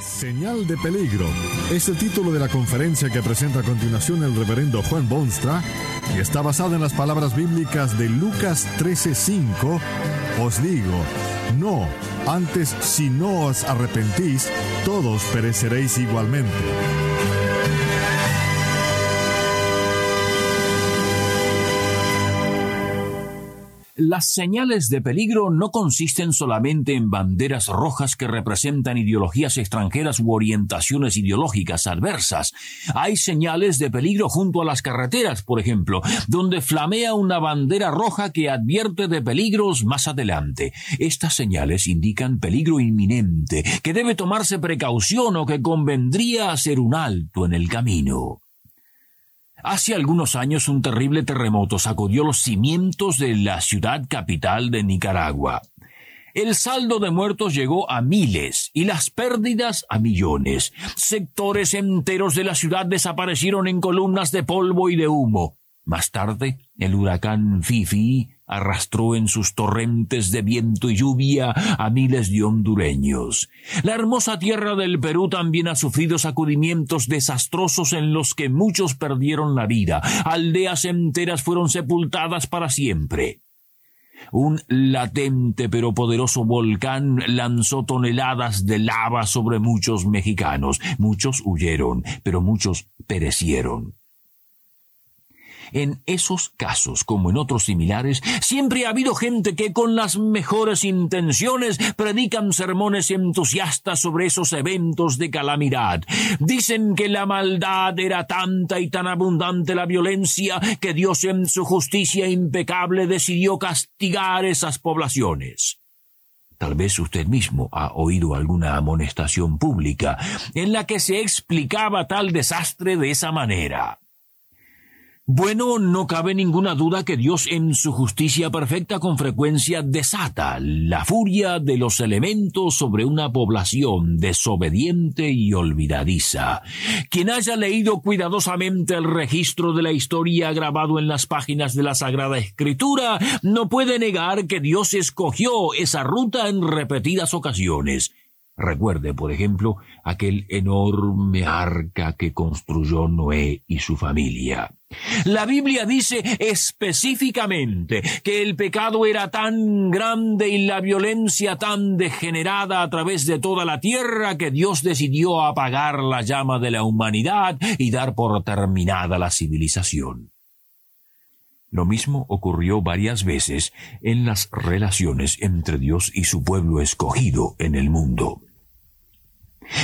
Señal de peligro es el título de la conferencia que presenta a continuación el reverendo Juan Boonstra y está basada en las palabras bíblicas de Lucas 13:5. Os digo, no, antes si no os arrepentís, todos pereceréis igualmente. Las señales de peligro no consisten solamente en banderas rojas que representan ideologías extranjeras u orientaciones ideológicas adversas. Hay señales de peligro junto a las carreteras, por ejemplo, donde flamea una bandera roja que advierte de peligros más adelante. Estas señales indican peligro inminente, que debe tomarse precaución o que convendría hacer un alto en el camino. Hace algunos años un terrible terremoto sacudió los cimientos de la ciudad capital de Nicaragua. El saldo de muertos llegó a miles y las pérdidas a millones. Sectores enteros de la ciudad desaparecieron en columnas de polvo y de humo. Más tarde, el huracán Fifi arrastró en sus torrentes de viento y lluvia a miles de hondureños. La hermosa tierra del Perú también ha sufrido sacudimientos desastrosos en los que muchos perdieron la vida. Aldeas enteras fueron sepultadas para siempre. Un latente pero poderoso volcán lanzó toneladas de lava sobre muchos mexicanos. Muchos huyeron, pero muchos perecieron. En esos casos, como en otros similares, siempre ha habido gente que con las mejores intenciones predican sermones entusiastas sobre esos eventos de calamidad. Dicen que la maldad era tanta y tan abundante la violencia que Dios en su justicia impecable decidió castigar esas poblaciones. Tal vez usted mismo ha oído alguna amonestación pública en la que se explicaba tal desastre de esa manera. Bueno, no cabe ninguna duda que Dios en su justicia perfecta con frecuencia desata la furia de los elementos sobre una población desobediente y olvidadiza. Quien haya leído cuidadosamente el registro de la historia grabado en las páginas de la Sagrada Escritura no puede negar que Dios escogió esa ruta en repetidas ocasiones. Recuerde, por ejemplo, aquel enorme arca que construyó Noé y su familia. La Biblia dice específicamente que el pecado era tan grande y la violencia tan degenerada a través de toda la tierra que Dios decidió apagar la llama de la humanidad y dar por terminada la civilización. Lo mismo ocurrió varias veces en las relaciones entre Dios y su pueblo escogido en el mundo.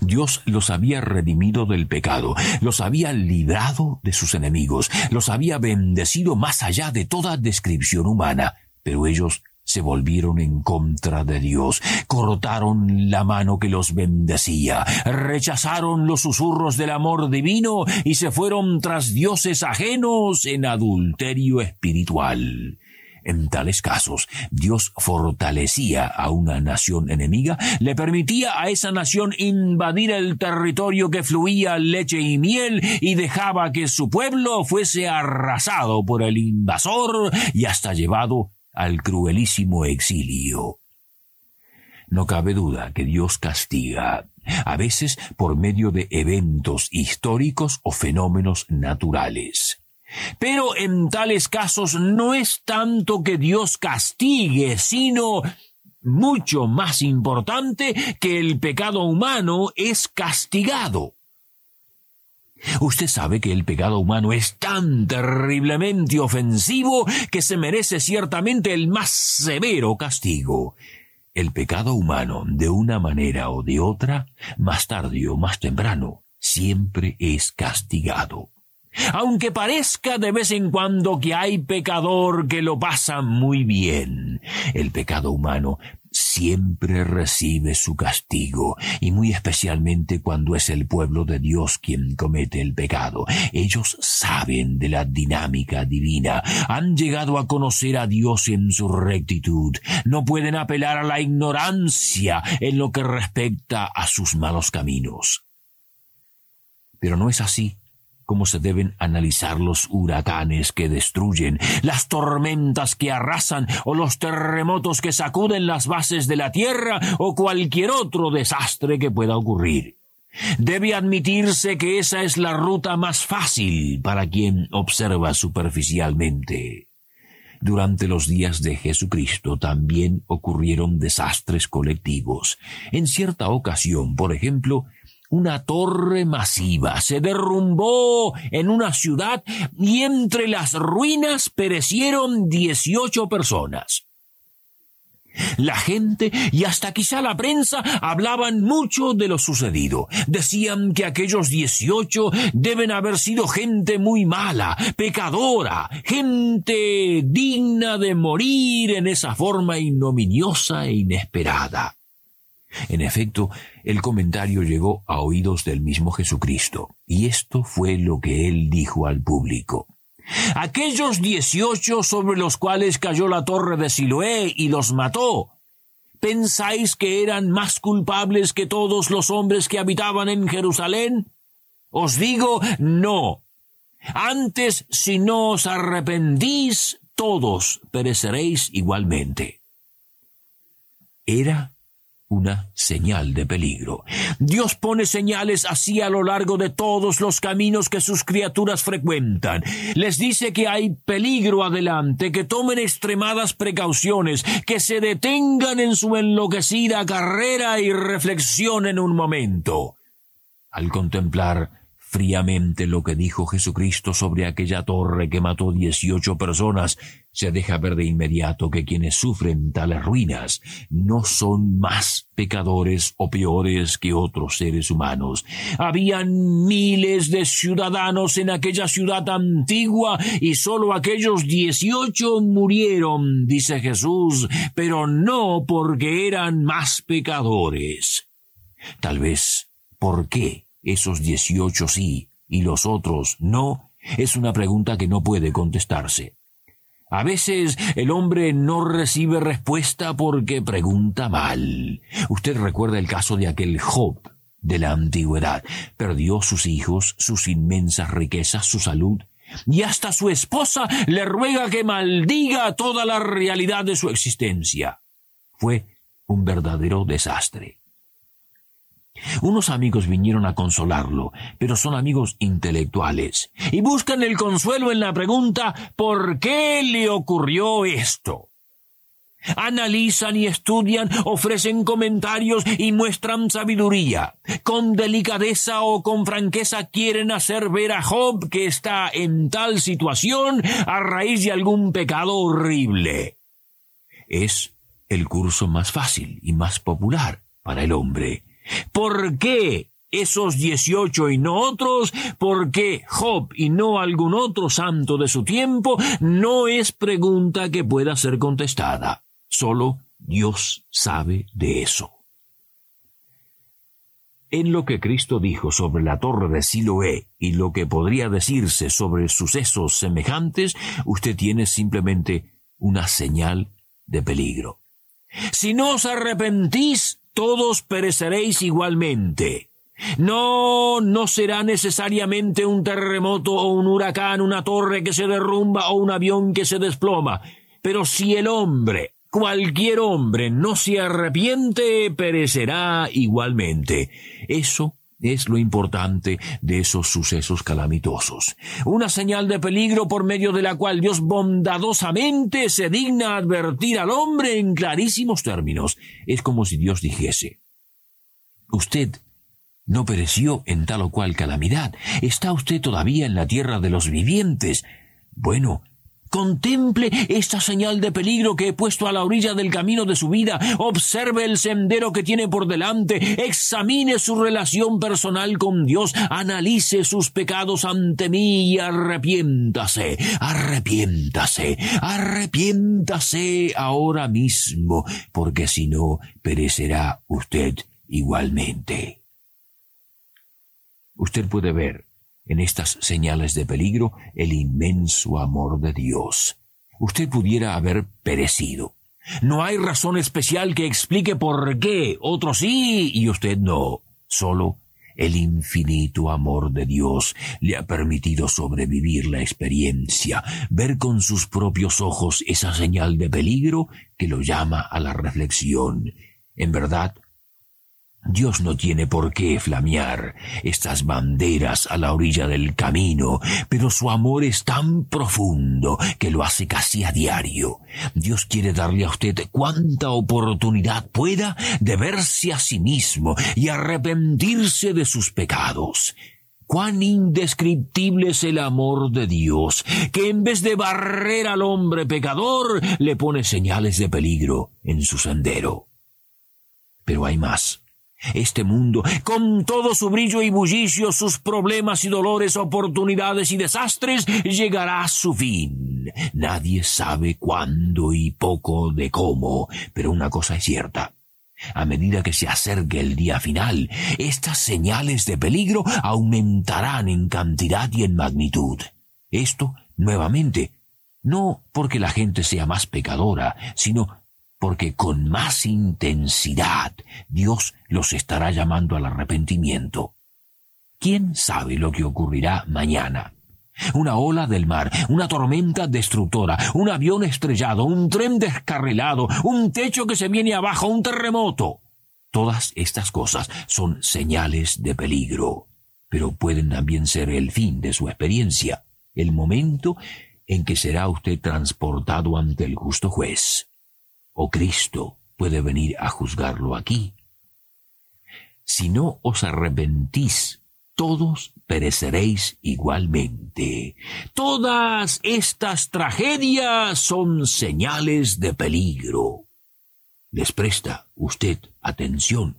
Dios los había redimido del pecado, los había librado de sus enemigos, los había bendecido más allá de toda descripción humana, pero ellos se volvieron en contra de Dios, cortaron la mano que los bendecía, rechazaron los susurros del amor divino y se fueron tras dioses ajenos en adulterio espiritual. En tales casos, Dios fortalecía a una nación enemiga, le permitía a esa nación invadir el territorio que fluía leche y miel y dejaba que su pueblo fuese arrasado por el invasor y hasta llevado al cruelísimo exilio. No cabe duda que Dios castiga, a veces por medio de eventos históricos o fenómenos naturales. Pero en tales casos no es tanto que Dios castigue, sino mucho más importante que el pecado humano es castigado. Usted sabe que el pecado humano es tan terriblemente ofensivo que se merece ciertamente el más severo castigo. El pecado humano, de una manera o de otra, más tarde o más temprano, siempre es castigado. Aunque parezca de vez en cuando que hay pecador que lo pasa muy bien, el pecado humano siempre recibe su castigo, y muy especialmente cuando es el pueblo de Dios quien comete el pecado. Ellos saben de la dinámica divina, han llegado a conocer a Dios en su rectitud, no pueden apelar a la ignorancia en lo que respecta a sus malos caminos. Pero no es así cómo se deben analizar los huracanes que destruyen, las tormentas que arrasan o los terremotos que sacuden las bases de la tierra o cualquier otro desastre que pueda ocurrir. Debe admitirse que esa es la ruta más fácil para quien observa superficialmente. Durante los días de Jesucristo también ocurrieron desastres colectivos. En cierta ocasión, por ejemplo, una torre masiva se derrumbó en una ciudad y entre las ruinas perecieron 18 personas. La gente y hasta quizá la prensa hablaban mucho de lo sucedido. Decían que aquellos 18 deben haber sido gente muy mala, pecadora, gente digna de morir en esa forma ignominiosa e inesperada. En efecto, el comentario llegó a oídos del mismo Jesucristo, y esto fue lo que él dijo al público. Aquellos 18 sobre los cuales cayó la torre de Siloé y los mató, ¿pensáis que eran más culpables que todos los hombres que habitaban en Jerusalén? Os digo, no. Antes, si no os arrepentís, todos pereceréis igualmente. Era una señal de peligro. Dios pone señales así a lo largo de todos los caminos que sus criaturas frecuentan. Les dice que hay peligro adelante, que tomen extremadas precauciones, que se detengan en su enloquecida carrera y reflexionen un momento. Al contemplar fríamente lo que dijo Jesucristo sobre aquella torre que mató 18 personas, se deja ver de inmediato que quienes sufren tales ruinas no son más pecadores o peores que otros seres humanos. Habían miles de ciudadanos en aquella ciudad antigua y solo aquellos 18 murieron, dice Jesús, pero no porque eran más pecadores. Tal vez, ¿por qué? Esos 18 sí y los otros no, es una pregunta que no puede contestarse. A veces el hombre no recibe respuesta porque pregunta mal. Usted recuerda el caso de aquel Job de la antigüedad. Perdió sus hijos, sus inmensas riquezas, su salud, y hasta su esposa le ruega que maldiga toda la realidad de su existencia. Fue un verdadero desastre. Unos amigos vinieron a consolarlo, pero son amigos intelectuales, y buscan el consuelo en la pregunta ¿por qué le ocurrió esto? Analizan y estudian, ofrecen comentarios y muestran sabiduría. Con delicadeza o con franqueza quieren hacer ver a Job que está en tal situación a raíz de algún pecado horrible. Es el curso más fácil y más popular para el hombre. ¿Por qué esos 18 y no otros? ¿Por qué Job y no algún otro santo de su tiempo? No es pregunta que pueda ser contestada. Solo Dios sabe de eso. En lo que Cristo dijo sobre la torre de Siloé y lo que podría decirse sobre sucesos semejantes, usted tiene simplemente una señal de peligro. Si no os arrepentís, todos pereceréis igualmente. No será necesariamente un terremoto o un huracán, una torre que se derrumba o un avión que se desploma. Pero si el hombre, cualquier hombre, no se arrepiente, perecerá igualmente. Eso es lo importante de esos sucesos calamitosos. Una señal de peligro por medio de la cual Dios bondadosamente se digna advertir al hombre en clarísimos términos. Es como si Dios dijese, usted no pereció en tal o cual calamidad. ¿Está usted todavía en la tierra de los vivientes? Bueno, Contemple esta señal de peligro que he puesto a la orilla del camino de su vida. Observe el sendero que tiene por delante. Examine su relación personal con Dios. Analice sus pecados ante mí y arrepiéntase. Arrepiéntase. Arrepiéntase ahora mismo, porque si no, perecerá usted igualmente. Usted puede ver en estas señales de peligro el inmenso amor de Dios. Usted pudiera haber perecido. No hay razón especial que explique por qué otros sí y usted no. Solo el infinito amor de Dios le ha permitido sobrevivir la experiencia, ver con sus propios ojos esa señal de peligro que lo llama a la reflexión. En verdad, Dios no tiene por qué flamear estas banderas a la orilla del camino, pero su amor es tan profundo que lo hace casi a diario. Dios quiere darle a usted cuanta oportunidad pueda de verse a sí mismo y arrepentirse de sus pecados. Cuán indescriptible es el amor de Dios, que en vez de barrer al hombre pecador, le pone señales de peligro en su sendero. Pero hay más. Este mundo, con todo su brillo y bullicio, sus problemas y dolores, oportunidades y desastres, llegará a su fin. Nadie sabe cuándo y poco de cómo, pero una cosa es cierta. A medida que se acerque el día final, estas señales de peligro aumentarán en cantidad y en magnitud. Esto, nuevamente, no porque la gente sea más pecadora, sino porque con más intensidad Dios los estará llamando al arrepentimiento. ¿Quién sabe lo que ocurrirá mañana? Una ola del mar, una tormenta destructora, un avión estrellado, un tren descarrilado, un techo que se viene abajo, un terremoto. Todas estas cosas son señales de peligro, pero pueden también ser el fin de su experiencia, el momento en que será usted transportado ante el justo juez. O Cristo puede venir a juzgarlo aquí. Si no os arrepentís, todos pereceréis igualmente. Todas estas tragedias son señales de peligro. ¿Les presta usted atención?